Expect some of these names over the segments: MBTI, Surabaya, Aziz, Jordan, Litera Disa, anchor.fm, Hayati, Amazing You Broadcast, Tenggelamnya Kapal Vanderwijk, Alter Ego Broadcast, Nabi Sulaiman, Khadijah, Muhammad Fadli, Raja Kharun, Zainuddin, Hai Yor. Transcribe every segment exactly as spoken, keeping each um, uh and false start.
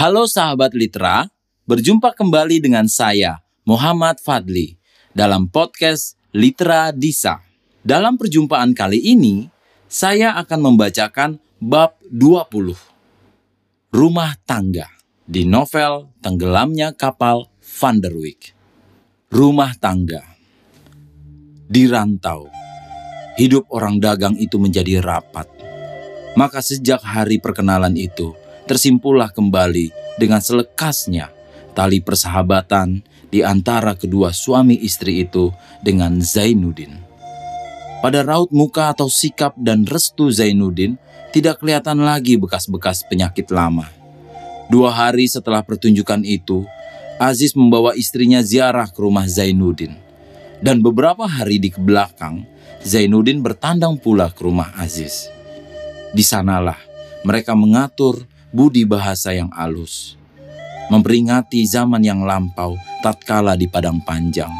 Halo sahabat Litera, berjumpa kembali dengan saya, Muhammad Fadli, dalam podcast Litera Disa. Dalam perjumpaan kali ini, saya akan membacakan bab dua puluh, Rumah Tangga, di novel Tenggelamnya Kapal Vanderwijk. Rumah Tangga. Di rantau, hidup orang dagang itu menjadi rapat. Maka sejak hari perkenalan itu, tersimpulah kembali dengan selekasnya tali persahabatan di antara kedua suami istri itu dengan Zainuddin. Pada raut muka atau sikap dan restu Zainuddin tidak kelihatan lagi bekas-bekas penyakit lama. Dua hari setelah pertunjukan itu, Aziz membawa istrinya ziarah ke rumah Zainuddin. Dan beberapa hari di kebelakang, Zainuddin bertandang pula ke rumah Aziz. Di sanalah mereka mengatur budi bahasa yang alus, memperingati zaman yang lampau tatkala di padang panjang,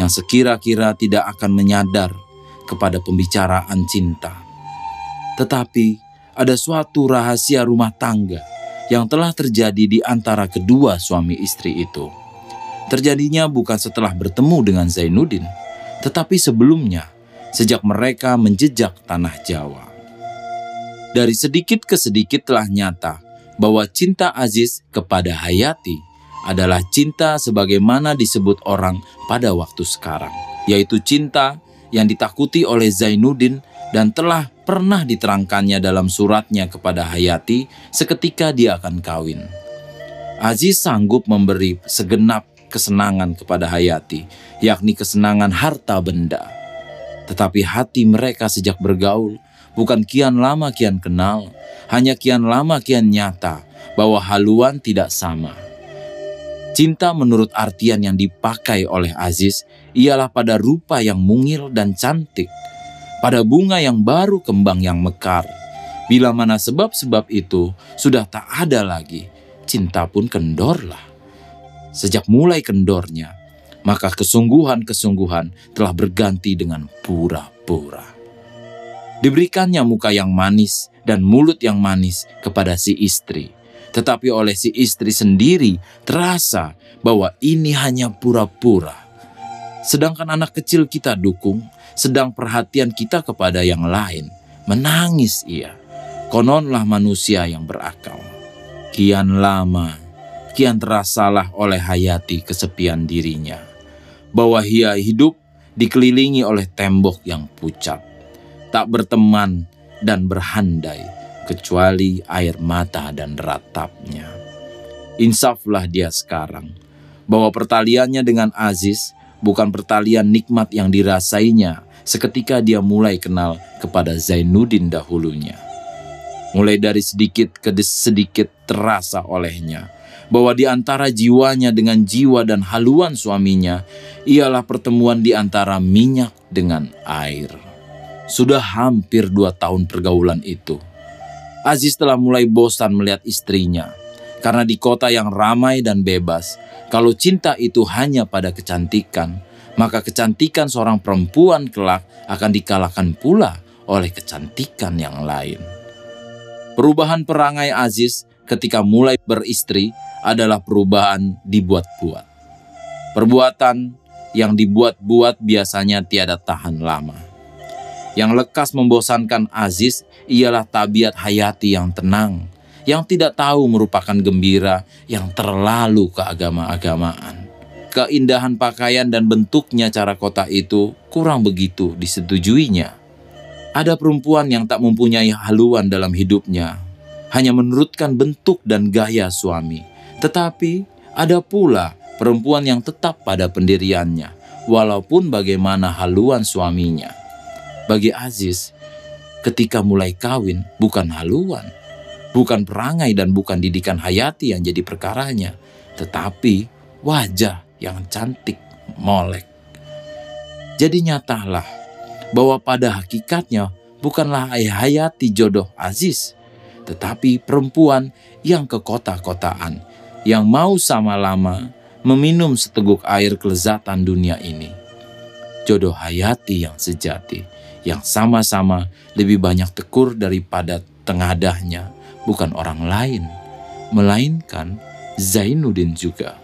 yang sekira-kira tidak akan menyadar kepada pembicaraan cinta. Tetapi ada suatu rahasia rumah tangga yang telah terjadi di antara kedua suami istri itu. Terjadinya bukan setelah bertemu dengan Zainuddin, tetapi sebelumnya, sejak mereka menjejak tanah Jawa. Dari sedikit ke sedikit telah nyata bahwa cinta Aziz kepada Hayati adalah cinta sebagaimana disebut orang pada waktu sekarang, yaitu cinta yang ditakuti oleh Zainuddin dan telah pernah diterangkannya dalam suratnya kepada Hayati seketika dia akan kawin. Aziz sanggup memberi segenap kesenangan kepada Hayati, yakni kesenangan harta benda. Tetapi hati mereka sejak bergaul, bukan kian lama kian kenal, hanya kian lama kian nyata bahwa haluan tidak sama. Cinta menurut artian yang dipakai oleh Aziz ialah pada rupa yang mungil dan cantik, pada bunga yang baru kembang yang mekar. Bila mana sebab-sebab itu sudah tak ada lagi, cinta pun kendorlah. Sejak mulai kendornya, maka kesungguhan-kesungguhan telah berganti dengan pura-pura. Diberikannya muka yang manis dan mulut yang manis kepada si istri. Tetapi oleh si istri sendiri terasa bahwa ini hanya pura-pura. Sedangkan anak kecil kita dukung, sedang perhatian kita kepada yang lain. Menangis ia, kononlah manusia yang berakal. Kian lama, kian terasalah oleh Hayati kesepian dirinya. Bahwa ia hidup dikelilingi oleh tembok yang pucat. Tak berteman dan berhandai, kecuali air mata dan ratapnya. Insaflah dia sekarang, bahwa pertaliannya dengan Aziz bukan pertalian nikmat yang dirasainya seketika dia mulai kenal kepada Zainuddin dahulunya. Mulai dari sedikit ke sedikit terasa olehnya, bahwa di antara jiwanya dengan jiwa dan haluan suaminya, ialah pertemuan di antara minyak dengan air. Sudah hampir dua tahun pergaulan itu. Aziz telah mulai bosan melihat istrinya. Karena di kota yang ramai dan bebas, kalau cinta itu hanya pada kecantikan, maka kecantikan seorang perempuan kelak akan dikalahkan pula oleh kecantikan yang lain. Perubahan perangai Aziz ketika mulai beristri adalah perubahan dibuat-buat. Perbuatan yang dibuat-buat biasanya tiada tahan lama. Yang lekas membosankan Aziz ialah tabiat Hayati yang tenang, yang tidak tahu merupakan gembira, yang terlalu keagama-agamaan. Keindahan pakaian dan bentuknya cara kota itu kurang begitu disetujuinya. Ada perempuan yang tak mempunyai haluan dalam hidupnya, hanya menurutkan bentuk dan gaya suami. Tetapi ada pula perempuan yang tetap pada pendiriannya, walaupun bagaimana haluan suaminya. Bagi Aziz, ketika mulai kawin bukan haluan, bukan perangai dan bukan didikan Hayati yang jadi perkaranya, tetapi wajah yang cantik molek. Jadi nyatalah bahwa pada hakikatnya bukanlah Hayati jodoh Aziz, tetapi perempuan yang ke kota-kotaan, yang mau sama lama meminum seteguk air kelezatan dunia ini. Jodoh Hayati yang sejati, yang sama-sama lebih banyak tekur daripada tengadahnya, bukan orang lain, melainkan Zainuddin juga.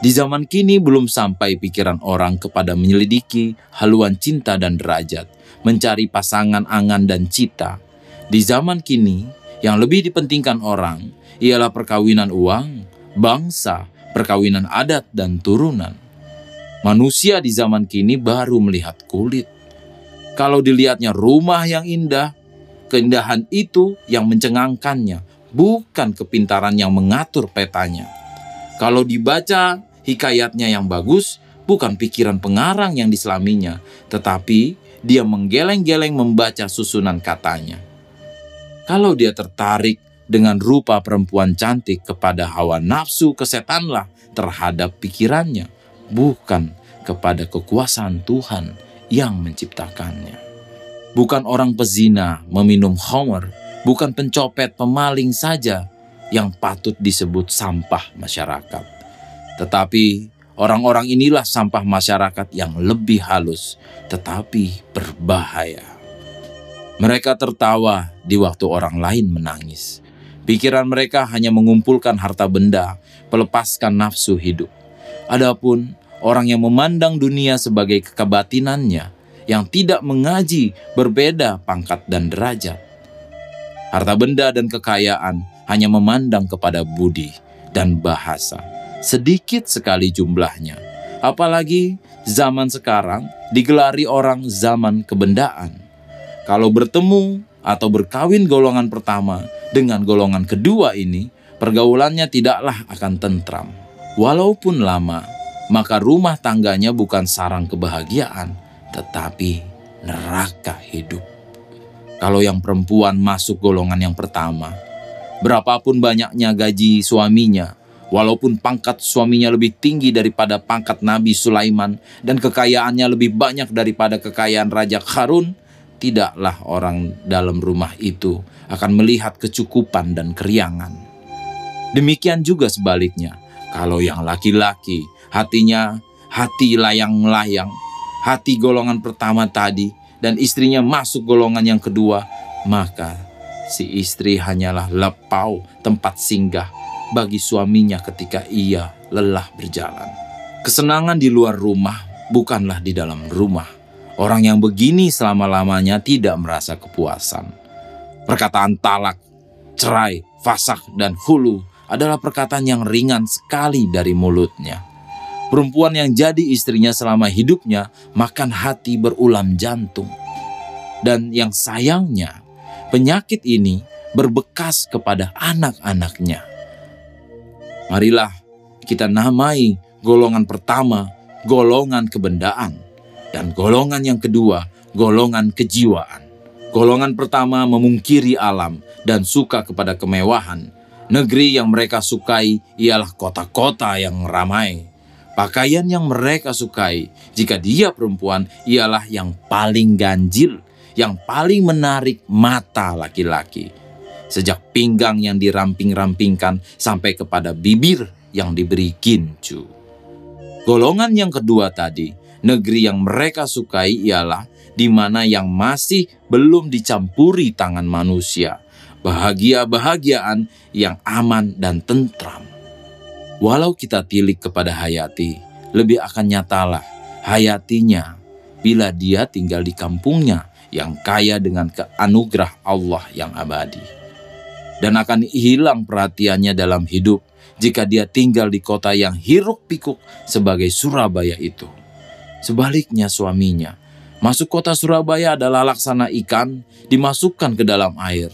Di zaman kini belum sampai pikiran orang kepada menyelidiki haluan cinta dan derajat, mencari pasangan angan dan cita. Di zaman kini, yang lebih dipentingkan orang ialah perkawinan uang, bangsa, perkawinan adat dan turunan. Manusia di zaman kini baru melihat kulit. Kalau dilihatnya rumah yang indah, keindahan itu yang mencengangkannya, bukan kepintaran yang mengatur petanya. Kalau dibaca hikayatnya yang bagus, bukan pikiran pengarang yang diselaminya, tetapi dia menggeleng-geleng membaca susunan katanya. Kalau dia tertarik dengan rupa perempuan cantik, kepada hawa nafsu kesetanlah terhadap pikirannya, bukan kepada kekuasaan Tuhan yang menciptakannya. Bukan orang pezina meminum homer, bukan pencopet pemaling saja yang patut disebut sampah masyarakat. Tetapi orang-orang inilah sampah masyarakat yang lebih halus, tetapi berbahaya. Mereka tertawa di waktu orang lain menangis. Pikiran mereka hanya mengumpulkan harta benda, melepaskan nafsu hidup. Adapun orang yang memandang dunia sebagai kebatinannya, yang tidak mengaji, berbeda pangkat dan derajat. Harta benda dan kekayaan hanya memandang kepada budi dan bahasa, sedikit sekali jumlahnya. Apalagi zaman sekarang digelari orang zaman kebendaan. Kalau bertemu atau berkawin golongan pertama dengan golongan kedua ini, pergaulannya tidaklah akan tentram. Walaupun lama, maka rumah tangganya bukan sarang kebahagiaan, tetapi neraka hidup. Kalau yang perempuan masuk golongan yang pertama, berapapun banyaknya gaji suaminya, walaupun pangkat suaminya lebih tinggi daripada pangkat Nabi Sulaiman dan kekayaannya lebih banyak daripada kekayaan Raja Kharun, tidaklah orang dalam rumah itu akan melihat kecukupan dan keriangan. Demikian juga sebaliknya, kalau yang laki-laki hatinya hati layang-layang, hati golongan pertama tadi, dan istrinya masuk golongan yang kedua, maka si istri hanyalah lepau tempat singgah bagi suaminya ketika ia lelah berjalan. Kesenangan di luar rumah bukanlah di dalam rumah. Orang yang begini selama-lamanya tidak merasa kepuasan. Perkataan talak, cerai, fasak, dan hulu adalah perkataan yang ringan sekali dari mulutnya. Perempuan yang jadi istrinya selama hidupnya makan hati berulam jantung. Dan yang sayangnya, penyakit ini berbekas kepada anak-anaknya. Marilah kita namai golongan pertama golongan kebendaan, dan golongan yang kedua, golongan kejiwaan. Golongan pertama memungkiri alam dan suka kepada kemewahan. Negeri yang mereka sukai ialah kota-kota yang ramai. Pakaian yang mereka sukai, jika dia perempuan, ialah yang paling ganjil, yang paling menarik mata laki-laki. Sejak pinggang yang diramping-rampingkan sampai kepada bibir yang diberi gincu. Golongan yang kedua tadi, negeri yang mereka sukai ialah di mana yang masih belum dicampuri tangan manusia. Bahagia-bahagiaan yang aman dan tentram. Walau kita tilik kepada Hayati, lebih akan nyatalah hayatinya bila dia tinggal di kampungnya yang kaya dengan keanugerah Allah yang abadi. Dan akan hilang perhatiannya dalam hidup jika dia tinggal di kota yang hiruk-pikuk sebagai Surabaya itu. Sebaliknya suaminya, masuk kota Surabaya adalah laksana ikan dimasukkan ke dalam air.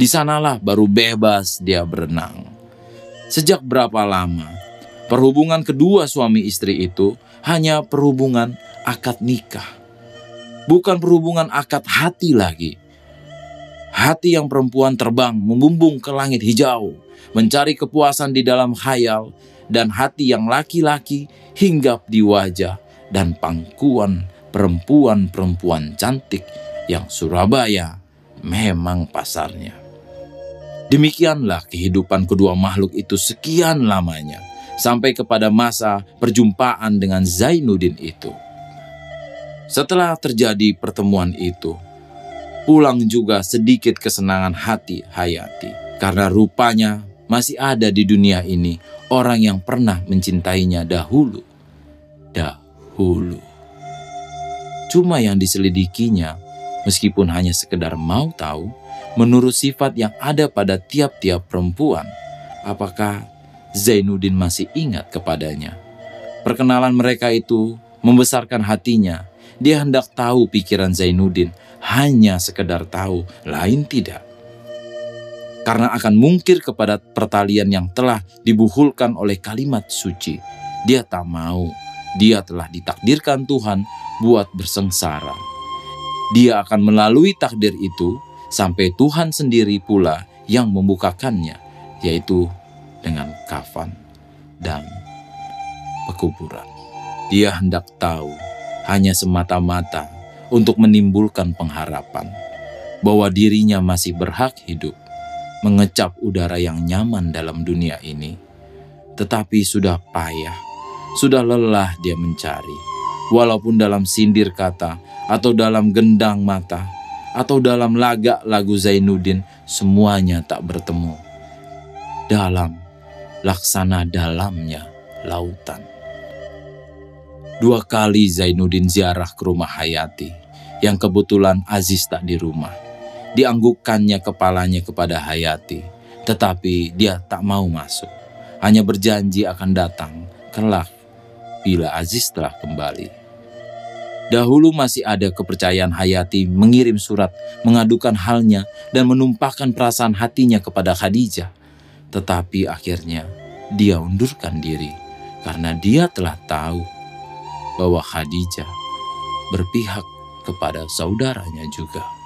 Di sanalah baru bebas dia berenang. Sejak berapa lama, perhubungan kedua suami istri itu hanya perhubungan akad nikah. Bukan perhubungan akad hati lagi. Hati yang perempuan terbang membumbung ke langit hijau, mencari kepuasan di dalam khayal, dan hati yang laki-laki hinggap di wajah dan pangkuan perempuan-perempuan cantik yang Surabaya memang pasarnya. Demikianlah kehidupan kedua makhluk itu sekian lamanya, sampai kepada masa perjumpaan dengan Zainuddin itu. Setelah terjadi pertemuan itu, pulang juga sedikit kesenangan hati Hayati. Karena rupanya masih ada di dunia ini orang yang pernah mencintainya dahulu. Dahulu. Cuma yang diselidikinya, meskipun hanya sekedar mau tahu, menurut sifat yang ada pada tiap-tiap perempuan, apakah Zainuddin masih ingat kepadanya? Perkenalan mereka itu membesarkan hatinya. Dia hendak tahu pikiran Zainuddin, hanya sekedar tahu, lain tidak. Karena akan mungkir kepada pertalian yang telah dibuhulkan oleh kalimat suci. Dia tak mau, dia telah ditakdirkan Tuhan buat bersengsara. Dia akan melalui takdir itu sampai Tuhan sendiri pula yang membukakannya, yaitu dengan kafan dan pekuburan. Dia hendak tahu hanya semata-mata untuk menimbulkan pengharapan bahwa dirinya masih berhak hidup, mengecap udara yang nyaman dalam dunia ini. Tetapi sudah payah, sudah lelah dia mencari, walaupun dalam sindir kata, atau dalam gendang mata, atau dalam lagak lagu Zainuddin, semuanya tak bertemu. Dalam, laksana dalamnya lautan. Dua kali Zainuddin ziarah ke rumah Hayati, yang kebetulan Aziz tak di rumah. Dianggukkannya kepalanya kepada Hayati, tetapi dia tak mau masuk. Hanya berjanji akan datang kelak bila Aziz telah kembali. Dahulu masih ada kepercayaan Hayati mengirim surat, mengadukan halnya, dan menumpahkan perasaan hatinya kepada Khadijah. Tetapi akhirnya dia undurkan diri, karena dia telah tahu bahwa Khadijah berpihak kepada saudaranya juga.